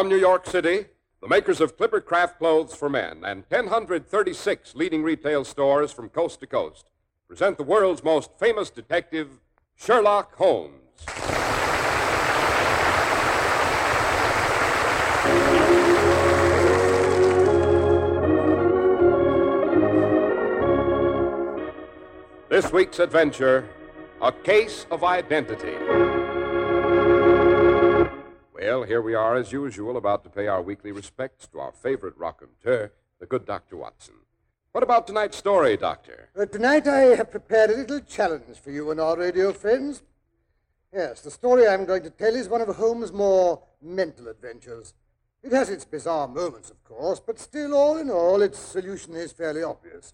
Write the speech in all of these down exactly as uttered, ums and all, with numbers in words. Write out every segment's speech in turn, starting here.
From New York City, the makers of Clipper Craft Clothes for Men and one thousand thirty-six leading retail stores from coast to coast present the world's most famous detective, Sherlock Holmes. This week's adventure, A Case of Identity. Well, here we are, as usual, about to pay our weekly respects to our favorite raconteur, the good Doctor Watson. What about tonight's story, Doctor? Uh, tonight I have prepared a little challenge for you and our radio friends. Yes, the story I'm going to tell is one of Holmes' more mental adventures. It has its bizarre moments, of course, but still, all in all, its solution is fairly obvious.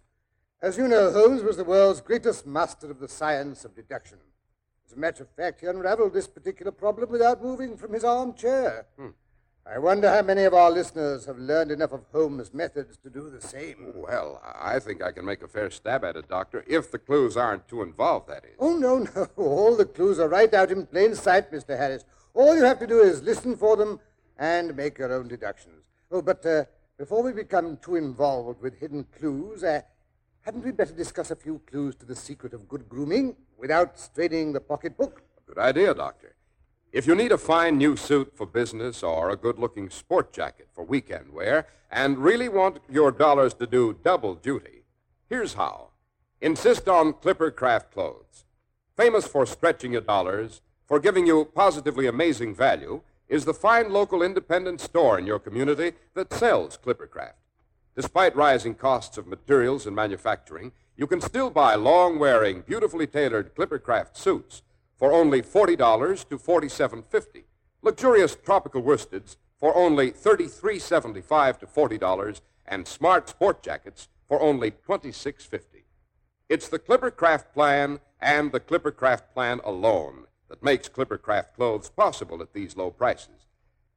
As you know, Holmes was the world's greatest master of the science of deduction. As a matter of fact, he unraveled this particular problem without moving from his armchair. Hmm. I wonder how many of our listeners have learned enough of Holmes' methods to do the same. Well, I think I can make a fair stab at it, Doctor, if the clues aren't too involved, that is. Oh, no, no. All the clues are right out in plain sight, Mister Harris. All you have to do is listen for them and make your own deductions. Oh, but uh, before we become too involved with hidden clues, uh, hadn't we better discuss a few clues to the secret of good grooming? Without straining the pocketbook? Good idea, Doctor. If you need a fine new suit for business or a good-looking sport jacket for weekend wear and really want your dollars to do double duty, here's how. Insist on Clipper Craft Clothes. Famous for stretching your dollars, for giving you positively amazing value, is the fine local independent store in your community that sells Clipper Craft. Despite rising costs of materials and manufacturing, you can still buy long-wearing, beautifully tailored Clipper Craft suits for only forty dollars to forty-seven fifty. Luxurious tropical worsteds for only thirty-three seventy-five to forty dollars, and smart sport jackets for only twenty-six fifty. It's the Clipper Craft plan and the Clipper Craft plan alone that makes Clipper Craft clothes possible at these low prices.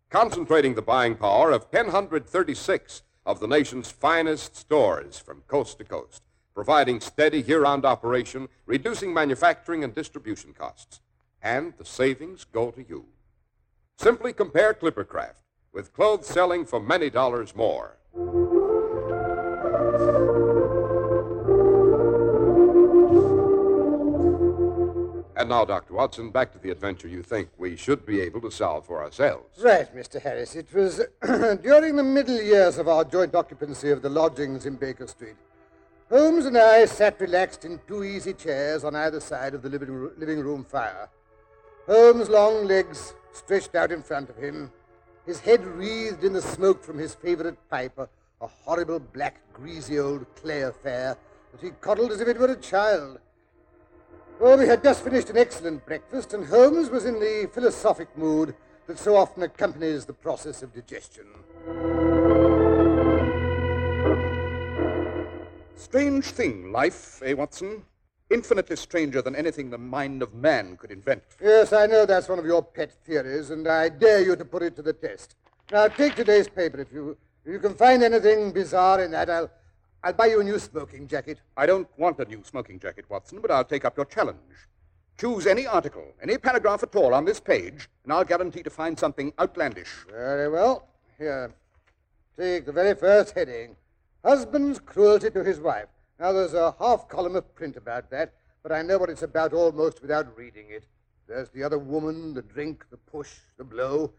Concentrating the buying power of one thousand thirty-six of the nation's finest stores from coast to coast, providing steady year-round operation, reducing manufacturing and distribution costs. And the savings go to you. Simply compare Clipper Craft with clothes selling for many dollars more. And now, Doctor Watson, back to the adventure you think we should be able to solve for ourselves. Right, Mister Harris. It was during the middle years of our joint occupancy of the lodgings in Baker Street. Holmes and I sat relaxed in two easy chairs on either side of the living room, living room fire. Holmes' long legs stretched out in front of him, his head wreathed in the smoke from his favorite pipe, a, a horrible, black, greasy old clay affair that he coddled as if it were a child. Well, we had just finished an excellent breakfast, and Holmes was in the philosophic mood that so often accompanies the process of digestion. Strange thing, life, eh, Watson? Infinitely stranger than anything the mind of man could invent. Yes, I know that's one of your pet theories, and I dare you to put it to the test. Now, take today's paper. If you if you can find anything bizarre in that, I'll, I'll buy you a new smoking jacket. I don't want a new smoking jacket, Watson, but I'll take up your challenge. Choose any article, any paragraph at all on this page, and I'll guarantee to find something outlandish. Very well. Here, take the very first heading. Husband's cruelty to his wife. Now, there's a half-column of print about that, but I know what it's about almost without reading it. There's the other woman, the drink, the push, the blow.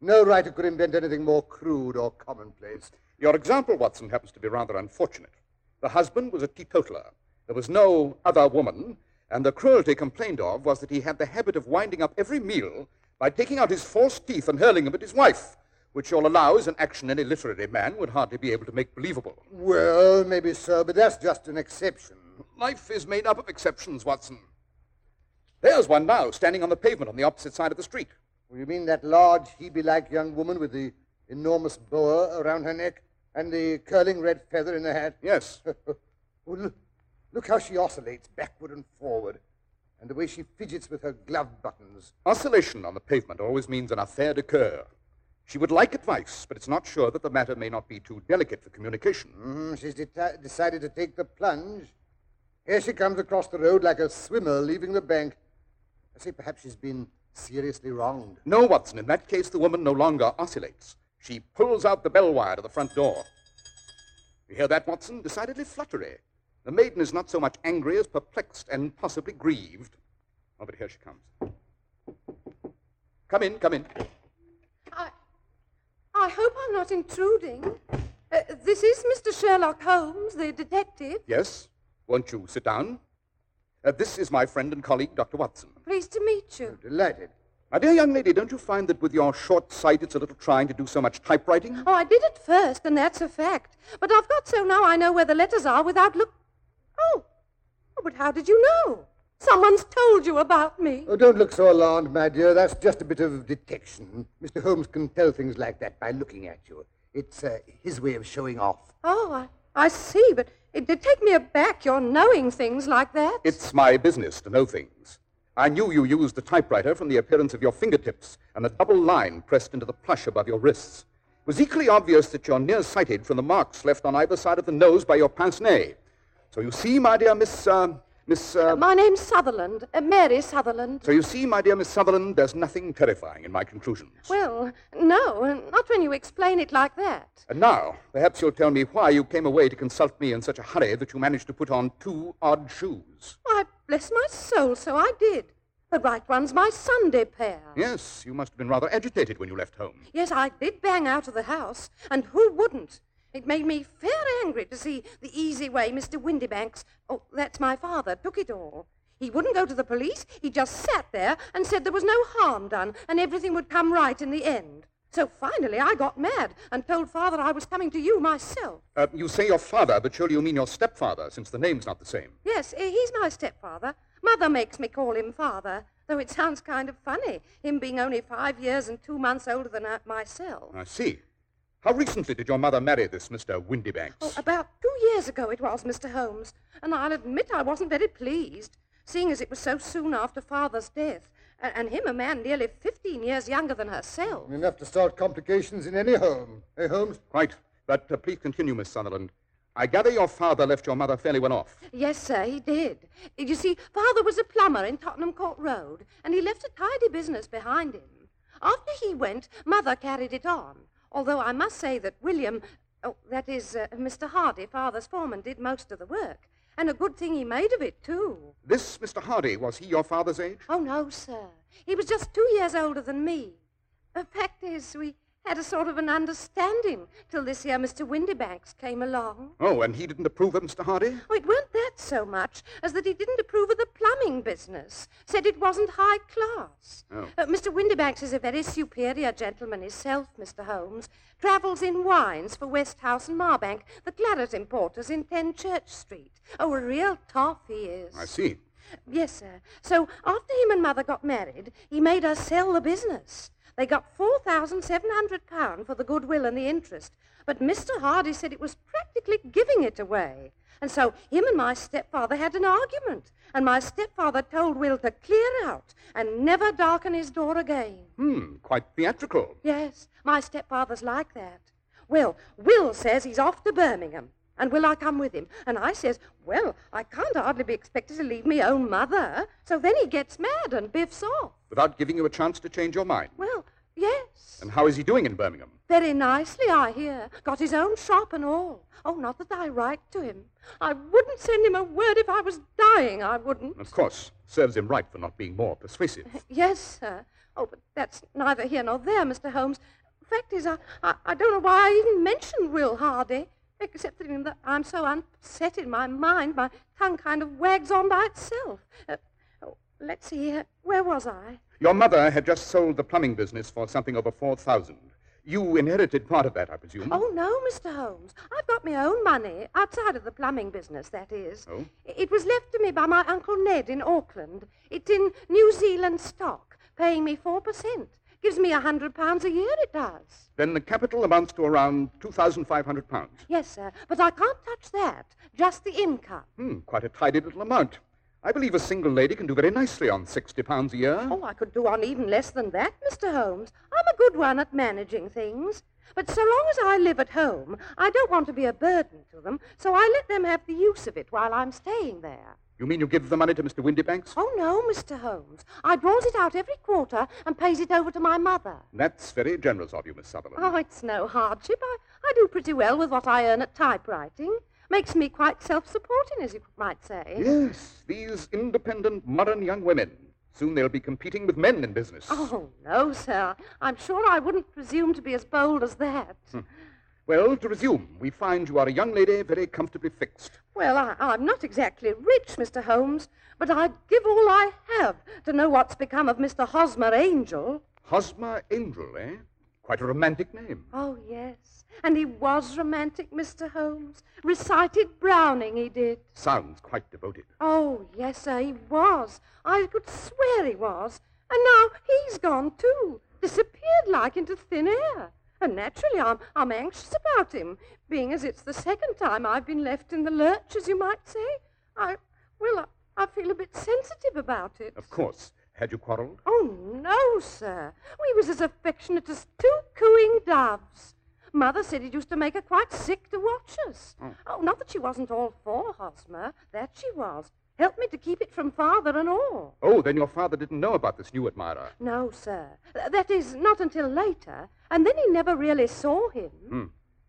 No writer could invent anything more crude or commonplace. Your example, Watson, happens to be rather unfortunate. The husband was a teetotaler. There was no other woman, and the cruelty complained of was that he had the habit of winding up every meal by taking out his false teeth and hurling them at his wife, which you'll allow is an action any literary man would hardly be able to make believable. Well, maybe so, but that's just an exception. Life is made up of exceptions, Watson. There's one now, standing on the pavement on the opposite side of the street. Well, you mean that large, Hebe-like young woman with the enormous boa around her neck and the curling red feather in her hat? Yes. Well, look, look how she oscillates backward and forward, and the way she fidgets with her glove buttons. Oscillation on the pavement always means an affaire de coeur. She would like advice, but it's not sure that the matter may not be too delicate for communication. Mm, she's de- decided to take the plunge. Here she comes across the road like a swimmer leaving the bank. I say perhaps she's been seriously wronged. No, Watson. In that case, the woman no longer oscillates. She pulls out the bell wire to the front door. You hear that, Watson? Decidedly fluttery. The maiden is not so much angry as perplexed and possibly grieved. Oh, but here she comes. Come in, come in. I, I hope I'm not intruding. Uh, this is Mister Sherlock Holmes, the detective. Yes. Won't you sit down? Uh, this is my friend and colleague, Doctor Watson. Pleased to meet you. Oh, delighted. My dear young lady, don't you find that with your short sight it's a little trying to do so much typewriting? Oh, I did at first, and that's a fact. But I've got so now I know where the letters are without look... Oh. Oh, but how did you know? Someone's told you about me. Oh, don't look so alarmed, my dear. That's just a bit of detection. Mister Holmes can tell things like that by looking at you. It's uh, his way of showing off. Oh, I, I see, but... It did take me aback, your knowing things like that. It's my business to know things. I knew you used the typewriter from the appearance of your fingertips and the double line pressed into the plush above your wrists. It was equally obvious that you're nearsighted from the marks left on either side of the nose by your pince-nez. So you see, my dear Miss... Uh, Miss... Uh... Uh, my name's Sutherland, uh, Mary Sutherland. So you see, my dear Miss Sutherland, there's nothing terrifying in my conclusions. Well, no, not when you explain it like that. And now, perhaps you'll tell me why you came away to consult me in such a hurry that you managed to put on two odd shoes. Why, bless my soul, so I did. The right one's my Sunday pair. Yes, you must have been rather agitated when you left home. Yes, I did bang out of the house, and who wouldn't? It made me fair angry to see the easy way Mister Windybanks, oh, that's my father, took it all. He wouldn't go to the police. He just sat there and said there was no harm done and everything would come right in the end. So finally I got mad and told Father I was coming to you myself. Uh, you say your father, but surely you mean your stepfather, since the name's not the same. Yes, he's my stepfather. Mother makes me call him Father, though it sounds kind of funny, him being only five years and two months older than myself. I see. How recently did your mother marry this Mister Windybanks? Oh, about two years ago it was, Mister Holmes. And I'll admit I wasn't very pleased, seeing as it was so soon after Father's death. And, and him a man nearly fifteen years younger than herself. Enough to start complications in any home. Eh, Holmes? Quite. But uh, please continue, Miss Sutherland. I gather your father left your mother fairly well off. Yes, sir, he did. You see, Father was a plumber in Tottenham Court Road, and he left a tidy business behind him. After he went, Mother carried it on. Although I must say that William, oh, that is, uh, Mister Hardy, Father's foreman, did most of the work. And a good thing he made of it, too. This Mister Hardy, was he your father's age? Oh, no, sir. He was just two years older than me. The fact is, we had a sort of an understanding till this year Mister Windybanks came along. Oh, and he didn't approve of Mister Hardy? Oh, it weren't that so much as that he didn't approve of the plumbing business. Said it wasn't high class. Oh. Uh, Mister Windybanks is a very superior gentleman himself, Mister Holmes. Travels in wines for Westhouse and Marbank, the claret importers in ten Church Street. Oh, a real toff he is. I see. Yes, sir. So after him and Mother got married, he made her sell the business. They got four thousand seven hundred pounds for the goodwill and the interest. But Mister Hardy said it was practically giving it away. And so him and my stepfather had an argument. And my stepfather told Will to clear out and never darken his door again. Hmm, quite theatrical. Yes, my stepfather's like that. Well, Will says he's off to Birmingham. And will I come with him? And I says, well, I can't hardly be expected to leave me own mother. So then he gets mad and biffs off. Without giving you a chance to change your mind? Well, yes. And how is he doing in Birmingham? Very nicely, I hear. Got his own shop and all. Oh, not that I write to him. I wouldn't send him a word if I was dying, I wouldn't. Of course. Serves him right for not being more persuasive. Yes, sir. Oh, but that's neither here nor there, Mister Holmes. Fact is, I, I, I don't know why I even mentioned Will Hardy. Except that I'm so upset in my mind, my tongue kind of wags on by itself. Uh, oh, let's see, uh, where was I? Your mother had just sold the plumbing business for something over four thousand. You inherited part of that, I presume? Oh, no, Mister Holmes. I've got my own money, outside of the plumbing business, that is. Oh? It was left to me by my Uncle Ned in Auckland. It's in New Zealand stock, paying me four percent. Gives me a hundred pounds a year, it does. Then the capital amounts to around two thousand five hundred pounds. Yes, sir, but I can't touch that. Just the income. Hmm, quite a tidy little amount. I believe a single lady can do very nicely on sixty pounds a year. Oh, I could do on even less than that, Mister Holmes. I'm a good one at managing things. But so long as I live at home, I don't want to be a burden to them, so I let them have the use of it while I'm staying there. You mean you give the money to Mister Windybanks? Oh, no, Mister Holmes. I draws it out every quarter and pays it over to my mother. That's very generous of you, Miss Sutherland. Oh, it's no hardship. I, I do pretty well with what I earn at typewriting. Makes me quite self-supporting, as you might say. Yes, these independent, modern young women. Soon they'll be competing with men in business. Oh, no, sir. I'm sure I wouldn't presume to be as bold as that. Hmm. Well, to resume, we find you are a young lady very comfortably fixed. Well, I, I'm not exactly rich, Mister Holmes, but I'd give all I have to know what's become of Mister Hosmer Angel. Hosmer Angel, eh? Quite a romantic name. Oh, yes. And he was romantic, Mister Holmes. Recited Browning, he did. Sounds quite devoted. Oh, yes, sir, he was. I could swear he was. And now he's gone, too. Disappeared like into thin air. And naturally, I'm, I'm anxious about him, being as it's the second time I've been left in the lurch, as you might say. I, well, I, I feel a bit sensitive about it. Of course. Had you quarrelled? Oh, no, sir. We was as affectionate as two cooing doves. Mother said it used to make her quite sick to watch us. Mm. Oh, not that she wasn't all for Hosmer. That she was. Helped me to keep it from father and all. Oh, then your father didn't know about this new admirer? No, sir. That is, not until later. And then he never really saw him. Hmm.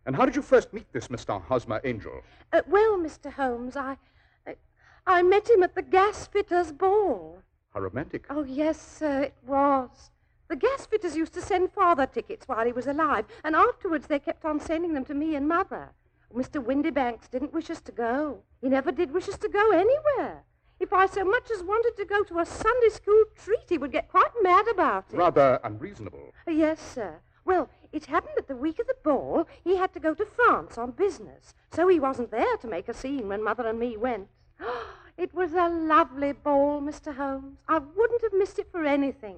And how did you first meet this Mister Hosmer Angel? Uh, well, Mister Holmes, I... Uh, I met him at the Gasfitters' ball. How romantic. Oh, yes, sir, it was. The Gasfitters used to send father tickets while he was alive, and afterwards they kept on sending them to me and mother. Mister Windybanks didn't wish us to go. He never did wish us to go anywhere. If I so much as wanted to go to a Sunday school treat, he would get quite mad about it. Rather unreasonable. Yes, sir. Well, it happened that the week of the ball, he had to go to France on business, so he wasn't there to make a scene when Mother and me went. It was a lovely ball, Mister Holmes. I wouldn't have missed it for anything.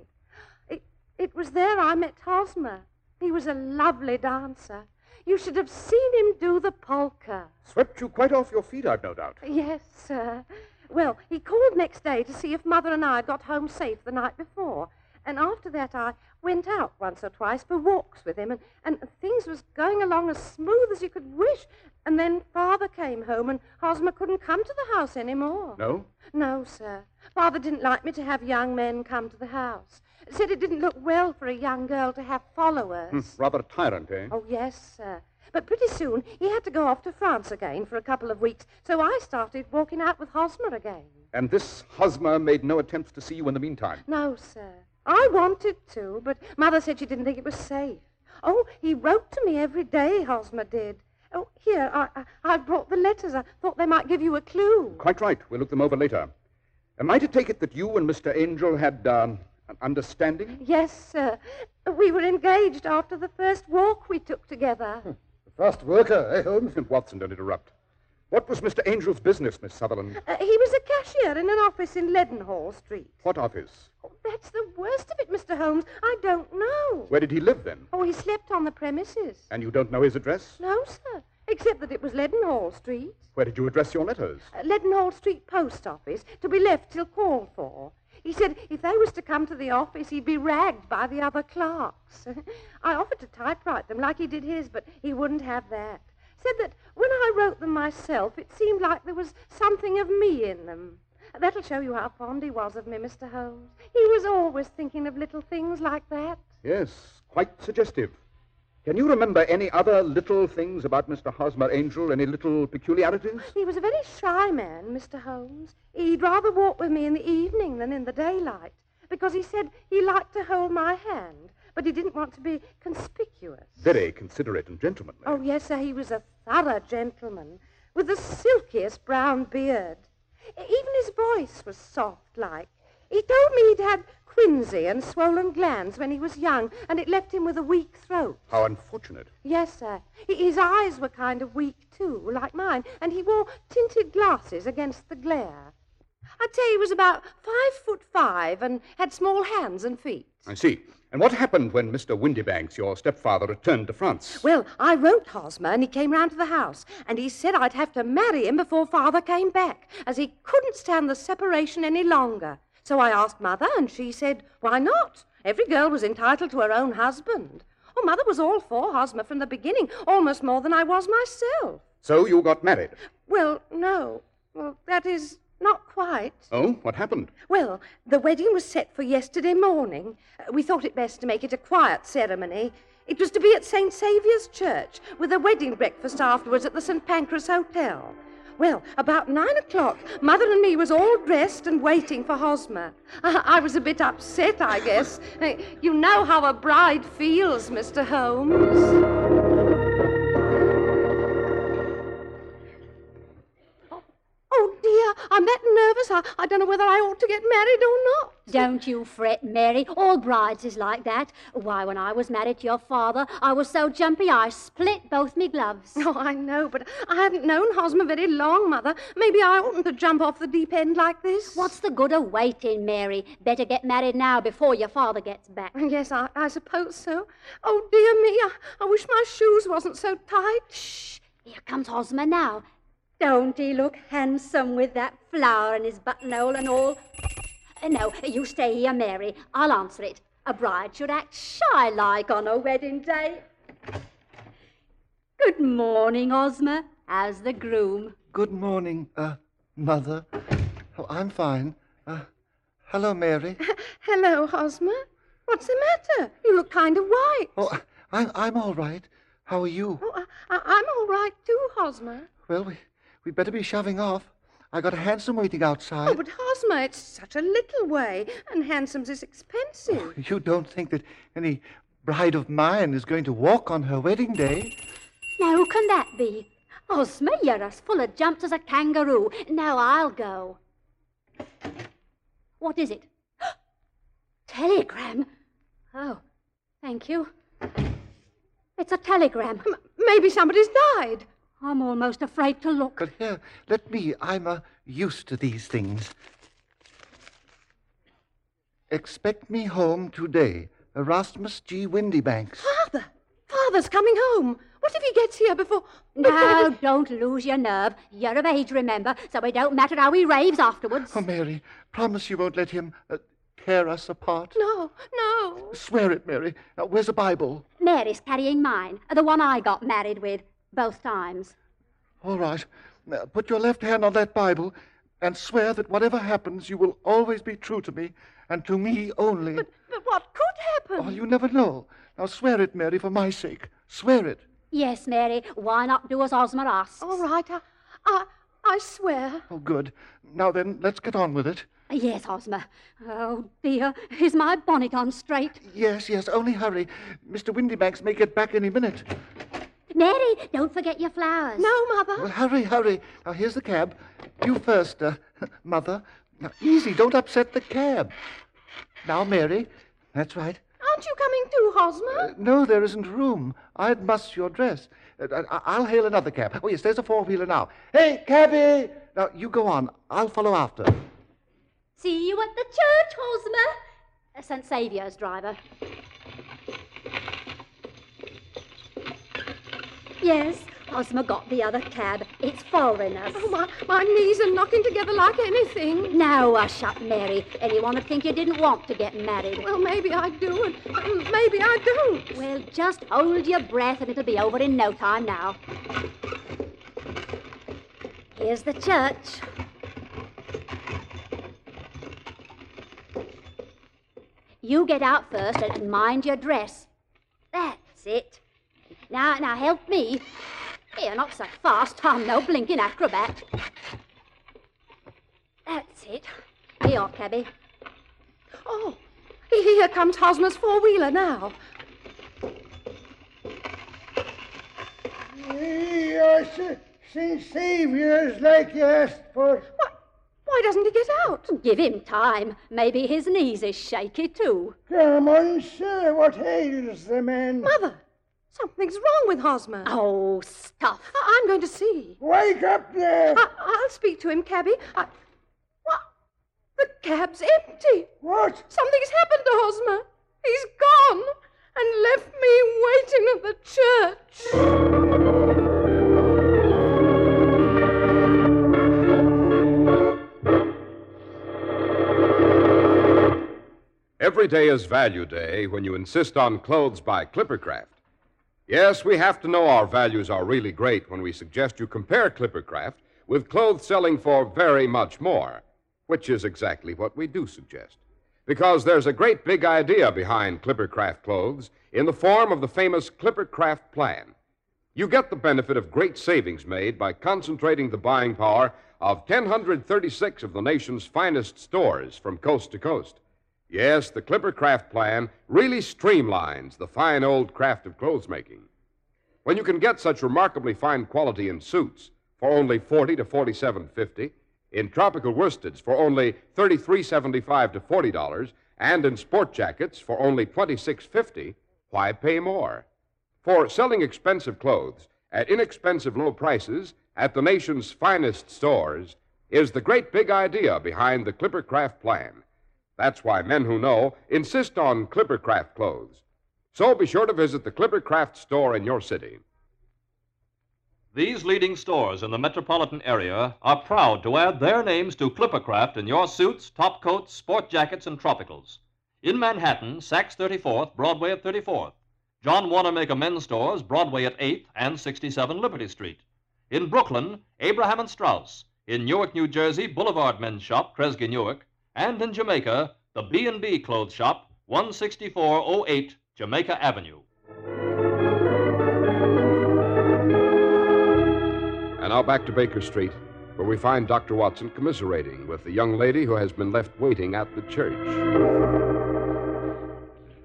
It, it was there I met Hosmer. He was a lovely dancer. You should have seen him do the polka. Swept you quite off your feet, I've no doubt. Yes, sir. Well, he called next day to see if Mother and I had got home safe the night before. And after that, I went out once or twice for walks with him, and, and things was going along as smooth as you could wish. And then Father came home, and Hosmer couldn't come to the house any more. No? No, sir. Father didn't like me to have young men come to the house. Said it didn't look well for a young girl to have followers. Hmm, rather a tyrant, eh? Oh, yes, sir. But pretty soon, he had to go off to France again for a couple of weeks, so I started walking out with Hosmer again. And this Hosmer made no attempts to see you in the meantime? No, sir. I wanted to, but Mother said she didn't think it was safe. Oh, he wrote to me every day, Hosmer did. Oh, here, I, I, I brought the letters. I thought they might give you a clue. Quite right. We'll look them over later. Am I to take it that you and Mister Angel had, um... an understanding? Yes, sir. We were engaged after the first walk we took together. Hmm. The first worker, eh, Holmes? And Watson, don't interrupt. What was Mister Angel's business, Miss Sutherland? Uh, he was a cashier in an office in Leadenhall Street. What office? Oh, that's the worst of it, Mister Holmes. I don't know. Where did he live, then? Oh, he slept on the premises. And you don't know his address? No, sir. Except that it was Leadenhall Street. Where did you address your letters? Uh, Leadenhall Street post office, to be left till called for. He said if they was to come to the office, he'd be ragged by the other clerks. I offered to typewrite them like he did his, but he wouldn't have that. Said that when I wrote them myself, it seemed like there was something of me in them. That'll show you how fond he was of me, Mister Holmes. He was always thinking of little things like that. Yes, quite suggestive. Can you remember any other little things about Mister Hosmer Angel, any little peculiarities? He was a very shy man, Mister Holmes. He'd rather walk with me in the evening than in the daylight, because he said he liked to hold my hand, but he didn't want to be conspicuous. Very considerate and gentlemanly. Oh, yes, sir, he was a thorough gentleman, with the silkiest brown beard. Even his voice was soft-like. He told me he'd had quinsy and swollen glands when he was young, and it left him with a weak throat. How unfortunate. Yes, sir. His eyes were kind of weak, too, like mine, and he wore tinted glasses against the glare. I'd say he was about five foot five and had small hands and feet. I see. And what happened when Mister Windybanks, your stepfather, returned to France? Well, I wrote Hosmer, and he came round to the house, and he said I'd have to marry him before Father came back, as he couldn't stand the separation any longer. So I asked Mother, and she said, why not? Every girl was entitled to her own husband. Oh, Mother was all for Hosmer from the beginning, almost more than I was myself. So you got married? Well, no. Well, that is, Not quite. Oh, what happened? Well, the wedding was set for yesterday morning. We thought it best to make it a quiet ceremony. It was to be at Saint Saviour's Church, with a wedding breakfast afterwards at the Saint Pancras Hotel. Well, about nine o'clock, Mother and me was all dressed and waiting for Hosmer. I, I was a bit upset, I guess. You know how a bride feels, Mister Holmes. Oh, oh dear, I'm that nervous. I, I don't know whether I ought to get married or not. Don't you fret, Mary. All brides is like that. Why, when I was married to your father, I was so jumpy I split both me gloves. Oh, I know, but I haven't known Hosmer very long, Mother. Maybe I oughtn't to jump off the deep end like this. What's the good of waiting, Mary? Better get married now before your father gets back. Yes, I, I suppose so. Oh, dear me, I, I wish my shoes wasn't so tight. Shh, here comes Hosmer now. Don't he look handsome with that flower in his buttonhole and all? No, you stay here, Mary. I'll answer it. A bride should act shy like on a wedding day. Good morning, Hosmer. How's the groom? Good morning, uh, Mother. Oh, I'm fine. Uh, hello, Mary. Hello, Hosmer. What's the matter? You look kind of white. Oh, I'm, I'm all right. How are you? Oh, I, I'm all right too, Hosmer. Well, we, we'd better be shoving off. I got a hansom waiting outside. Oh, but Hosmer, it's such a little way, and hansoms is expensive. Oh, you don't think that any bride of mine is going to walk on her wedding day? Now, who can that be? Hosmer, you're as full of jumps as a kangaroo. Now I'll go. What is it? Telegram? Oh, thank you. It's a telegram. M- maybe somebody's died. I'm almost afraid to look. But here, let me. I'm uh, used to these things. Expect me home today. Erasmus G. Windybanks. Father! Father's coming home. What if he gets here before... Now, don't lose your nerve. You're of age, remember, so it don't matter how he raves afterwards. Oh, Mary, promise you won't let him uh, tear us apart. No, no. Swear it, Mary. Now, where's the Bible? Mary's carrying mine, the one I got married with. Both times. All right. Now, put your left hand on that Bible and swear that whatever happens, you will always be true to me and to me only. But, but what could happen? Oh, you never know. Now, swear it, Mary, for my sake. Swear it. Yes, Mary. Why not do as Hosmer asks? All right. I, I, I swear. Oh, good. Now then, let's get on with it. Yes, Hosmer. Oh, dear. Is my bonnet on straight? Yes, yes. Only hurry. Mister Windybanks may get back any minute. Mary, don't forget your flowers. No, Mother. Well, hurry, hurry. Now, here's the cab. You first, uh, Mother. Now, easy. Don't upset the cab. Now, Mary. That's right. Aren't you coming too, Hosmer? Uh, no, there isn't room. I'd muss your dress. Uh, I'll hail another cab. Oh, yes, there's a four-wheeler now. Hey, cabby! Now, you go on. I'll follow after. See you at the church, Hosmer. Uh, Saint Saviour's driver. Yes, Hosmer got the other cab. It's foreigners. Oh, my, my knees are knocking together like anything. Now, hush up, Mary. Anyone would think you didn't want to get married. Well, maybe I do, and maybe I don't. Well, just hold your breath and it'll be over in no time now. Here's the church. You get out first and mind your dress. That's it. Now, now, help me. Here, not so fast. I'm no blinking acrobat. That's it. Here, cabby. Oh, here comes Hosmer's four-wheeler now. Yes, Saint Saviour's, like you asked for. Why, why doesn't he get out? Give him time. Maybe his knees is shaky, too. Come on, sir. What ails the man? Mother! Something's wrong with Hosmer. Oh, stuff. I- I'm going to see. Wake up there. I- I'll speak to him, cabby. I... What? The cab's empty. What? Something's happened to Hosmer. He's gone and left me waiting at the church. Every day is value day when you insist on clothes by Clipper Craft. Yes, we have to know our values are really great when we suggest you compare Clipper Craft with clothes selling for very much more, which is exactly what we do suggest. Because there's a great big idea behind Clipper Craft Clothes in the form of the famous Clipper Craft Plan. You get the benefit of great savings made by concentrating the buying power of one thousand thirty-six of the nation's finest stores from coast to coast. Yes, the Clipper Craft Plan really streamlines the fine old craft of clothes making. When you can get such remarkably fine quality in suits for only forty to forty-seven fifty, in tropical worsteds for only thirty-three seventy-five to forty dollars, and in sport jackets for only twenty-six fifty, why pay more? For selling expensive clothes at inexpensive low prices at the nation's finest stores is the great big idea behind the Clipper Craft Plan. That's why men who know insist on Clipper Craft Clothes. So be sure to visit the Clipper Craft store in your city. These leading stores in the metropolitan area are proud to add their names to Clipper Craft in your suits, top coats, sport jackets, and tropicals. In Manhattan, Saks thirty-fourth, Broadway at thirty-fourth. John Wanamaker Men's Stores, Broadway at eighth and sixty-seven Liberty Street. In Brooklyn, Abraham and Strauss. In Newark, New Jersey, Boulevard Men's Shop, Kresge Newark. And in Jamaica, the B and B Clothes Shop, one sixty-four oh eight Jamaica Avenue. And now back to Baker Street, where we find Doctor Watson commiserating with the young lady who has been left waiting at the church.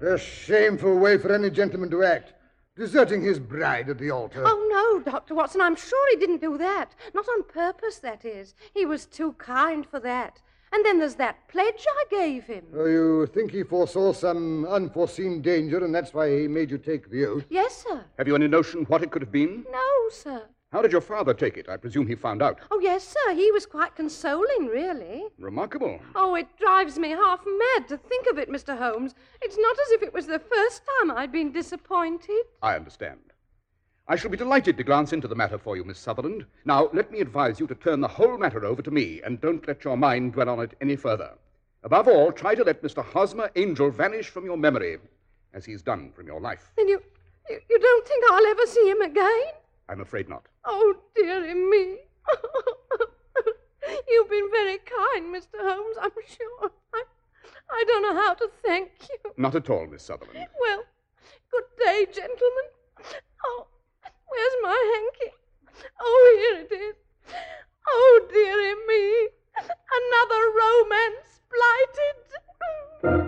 A shameful way for any gentleman to act, deserting his bride at the altar. Oh, no, Doctor Watson, I'm sure he didn't do that. Not on purpose, that is. He was too kind for that. And then there's that pledge I gave him. Oh, you think he foresaw some unforeseen danger, and that's why he made you take the oath? Yes, sir. Have you any notion what it could have been? No, sir. How did your father take it? I presume he found out. Oh, yes, sir. He was quite consoling, really. Remarkable. Oh, it drives me half mad to think of it, Mister Holmes. It's not as if it was the first time I'd been disappointed. I understand. I shall be delighted to glance into the matter for you, Miss Sutherland. Now, let me advise you to turn the whole matter over to me, and don't let your mind dwell on it any further. Above all, try to let Mister Hosmer Angel vanish from your memory, as he's done from your life. Then you, you, you don't think I'll ever see him again? I'm afraid not. Oh, dearie me. You've been very kind, Mister Holmes, I'm sure. I, I don't know how to thank you. Not at all, Miss Sutherland. Well, good day, gentlemen. Oh, where's my hanky? Oh, here it is. Oh, dearie me. Another romance blighted.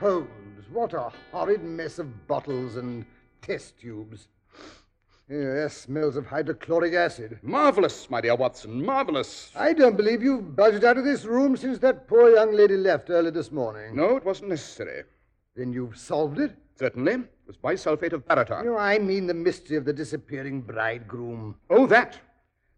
Holmes, what a horrid mess of bottles and test tubes. There smells of hydrochloric acid. Marvelous, my dear Watson, marvelous. I don't believe you've budged out of this room since that poor young lady left early this morning. No, it wasn't necessary. Then you've solved it? Certainly. It was bisulfate of baryton. No, I mean the mystery of the disappearing bridegroom. Oh, that.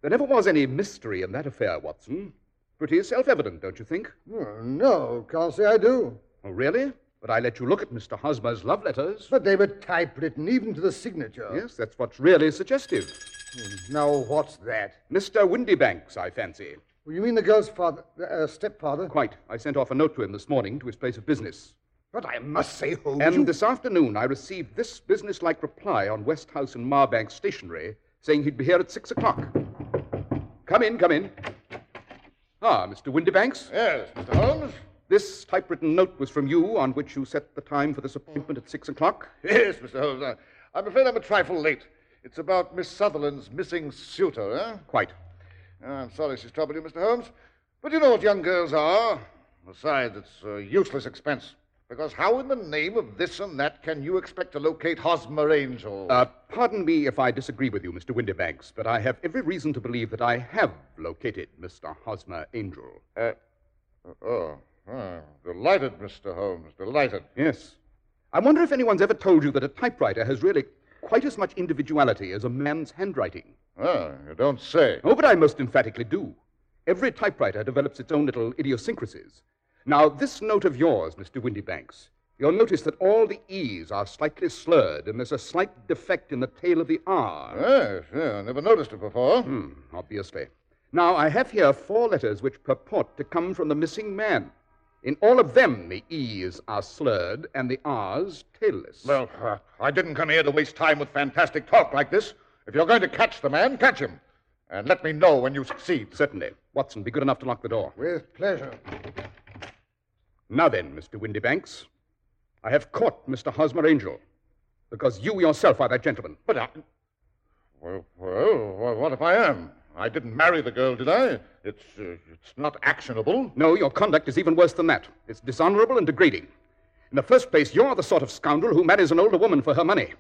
There never was any mystery in that affair, Watson. Pretty self-evident, don't you think? Oh, no, can't say I do. Oh, really? But I let you look at Mister Hosmer's love letters. But they were typewritten, even to the signature. Yes, that's what's really suggestive. Now, what's that? Mister Windybanks, I fancy. You mean the girl's father, uh, stepfather? Quite. I sent off a note to him this morning to his place of business. But I must say, Holmes... And you... this afternoon, I received this business-like reply on Westhouse and Marbank stationery, saying he'd be here at six o'clock. Come in, come in. Ah, Mister Windybanks. Yes, Mister Holmes. This typewritten note was from you, on which you set the time for this appointment at six o'clock? Yes, Mister Holmes. I'm afraid I'm a trifle late. It's about Miss Sutherland's missing suitor, eh? Quite. Oh, I'm sorry she's troubled you, Mister Holmes. But you know what young girls are. Besides, it's a useless expense. Because how in the name of this and that can you expect to locate Hosmer Angel? Uh, pardon me if I disagree with you, Mister Windybanks, but I have every reason to believe that I have located Mister Hosmer Angel. Uh, oh... Ah, delighted, Mister Holmes, delighted. Yes. I wonder if anyone's ever told you that a typewriter has really quite as much individuality as a man's handwriting. Ah, you don't say. Oh, but I most emphatically do. Every typewriter develops its own little idiosyncrasies. Now, this note of yours, Mister Windybanks, you'll notice that all the E's are slightly slurred, and there's a slight defect in the tail of the R. Yes, yeah, I never noticed it before. Hmm, obviously. Now, I have here four letters which purport to come from the missing man. In all of them, the E's are slurred and the R's tailless. Well, uh, I didn't come here to waste time with fantastic talk like this. If you're going to catch the man, catch him. And let me know when you succeed. Certainly. Watson, be good enough to lock the door. With pleasure. Now then, Mister Windybanks, I have caught Mister Hosmer Angel, because you yourself are that gentleman. But I... Well, well, what if I am? I didn't marry the girl, did I? It's uh, it's not actionable. No, your conduct is even worse than that. It's dishonorable and degrading. In the first place, you're the sort of scoundrel who marries an older woman for her money.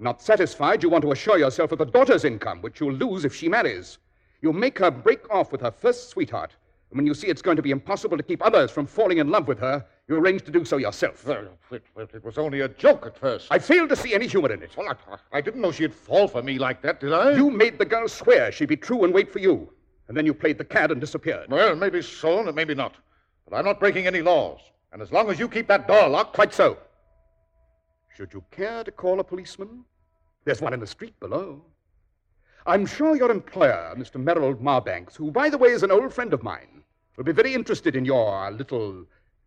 Not satisfied, you want to assure yourself of the daughter's income, which you'll lose if she marries. You make her break off with her first sweetheart, and when you see it's going to be impossible to keep others from falling in love with her, you arrange to do so yourself. Well, it, it was only a joke at first. I failed to see any humor in it. Well, I, I didn't know she'd fall for me like that, did I? You made the girl swear she'd be true and wait for you, and then you played the cad and disappeared. Well, maybe so, and maybe not. But I'm not breaking any laws, and as long as you keep that door locked... Quite so. Should you care to call a policeman? There's one in the street below. I'm sure your employer, Mister Merrill Marbanks, who, by the way, is an old friend of mine, will be very interested in your little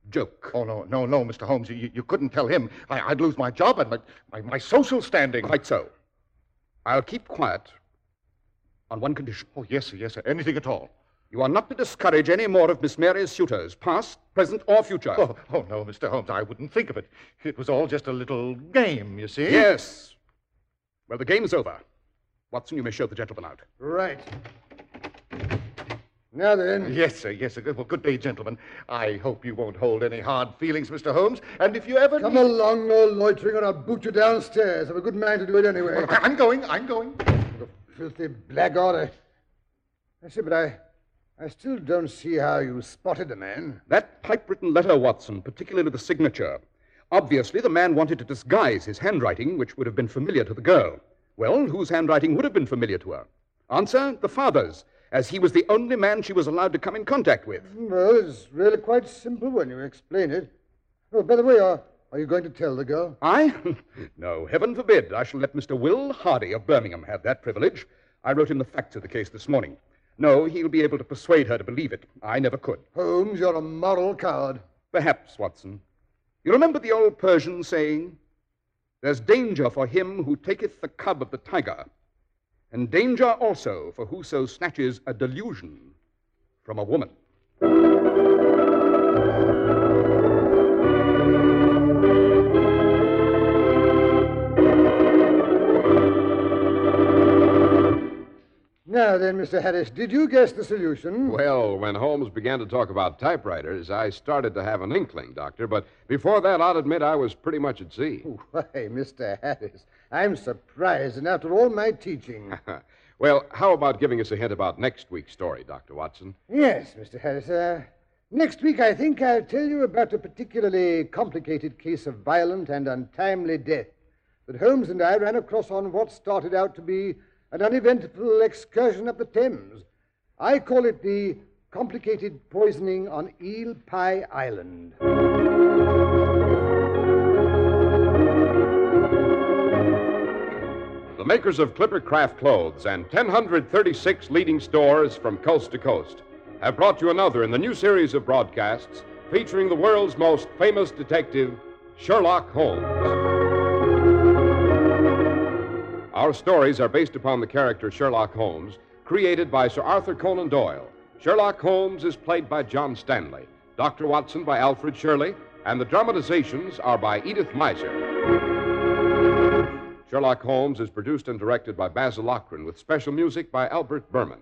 joke. Oh, no, no, no, Mister Holmes. You, you couldn't tell him. I, I'd lose my job and my, my, my social standing. Quite so. I'll keep quiet on one condition. Oh, yes, sir, yes, sir. Anything at all. You are not to discourage any more of Miss Mary's suitors, past, present, or future. Oh, oh, no, Mister Holmes, I wouldn't think of it. It was all just a little game, you see. Yes. Well, the game's over. Watson, you may show the gentleman out. Right. Now then. Yes, sir, yes, sir. Well, good day, gentlemen. I hope you won't hold any hard feelings, Mister Holmes. And if you ever... Come along, no loitering, or I'll boot you downstairs. I'm a good man to do it anyway. Well, I'm going, I'm going. The filthy blackguard. I see, but I... I still don't see how you spotted the man. That typewritten letter, Watson, particularly the signature. Obviously, the man wanted to disguise his handwriting, which would have been familiar to the girl. Well, whose handwriting would have been familiar to her? Answer, the father's, as he was the only man she was allowed to come in contact with. Well, it's really quite simple when you explain it. Oh, by the way, are, are you going to tell the girl? I? No, heaven forbid. I shall let Mister Will Hardy of Birmingham have that privilege. I wrote him the facts of the case this morning. No, he'll be able to persuade her to believe it. I never could. Holmes, you're a moral coward. Perhaps, Watson. You remember the old Persian saying, there's danger for him who taketh the cub of the tiger, and danger also for whoso snatches a delusion from a woman. Now then, Mister Harris, did you guess the solution? Well, when Holmes began to talk about typewriters, I started to have an inkling, Doctor, but before that, I'll admit I was pretty much at sea. Why, Mister Harris, I'm surprised, and after all my teaching. Well, how about giving us a hint about next week's story, Doctor Watson? Yes, Mister Harris. Uh, next week, I think I'll tell you about a particularly complicated case of violent and untimely death that Holmes and I ran across on what started out to be an uneventful excursion up the Thames. I call it the complicated poisoning on Eel Pie Island. The makers of Clipper Craft Clothes and one thousand one hundred thirty-six leading stores from coast to coast have brought you another in the new series of broadcasts featuring the world's most famous detective, Sherlock Holmes. Our stories are based upon the character Sherlock Holmes, created by Sir Arthur Conan Doyle. Sherlock Holmes is played by John Stanley, Doctor Watson by Alfred Shirley, and the dramatizations are by Edith Meiser. Sherlock Holmes is produced and directed by Basil Loughran, with special music by Albert Berman.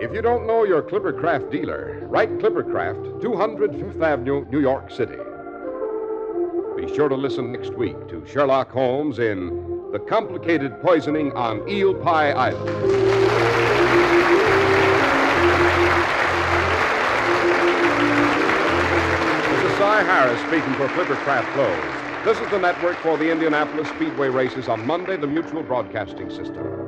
If you don't know your Clipper Craft dealer, write Clipper Craft, two hundred Fifth Avenue, New York City. Be sure to listen next week to Sherlock Holmes in The Complicated Poisoning on Eel Pie Island. This is Cy Harris speaking for Clipper Craft Clothes. This is the network for the Indianapolis Speedway races on Monday, the Mutual Broadcasting System.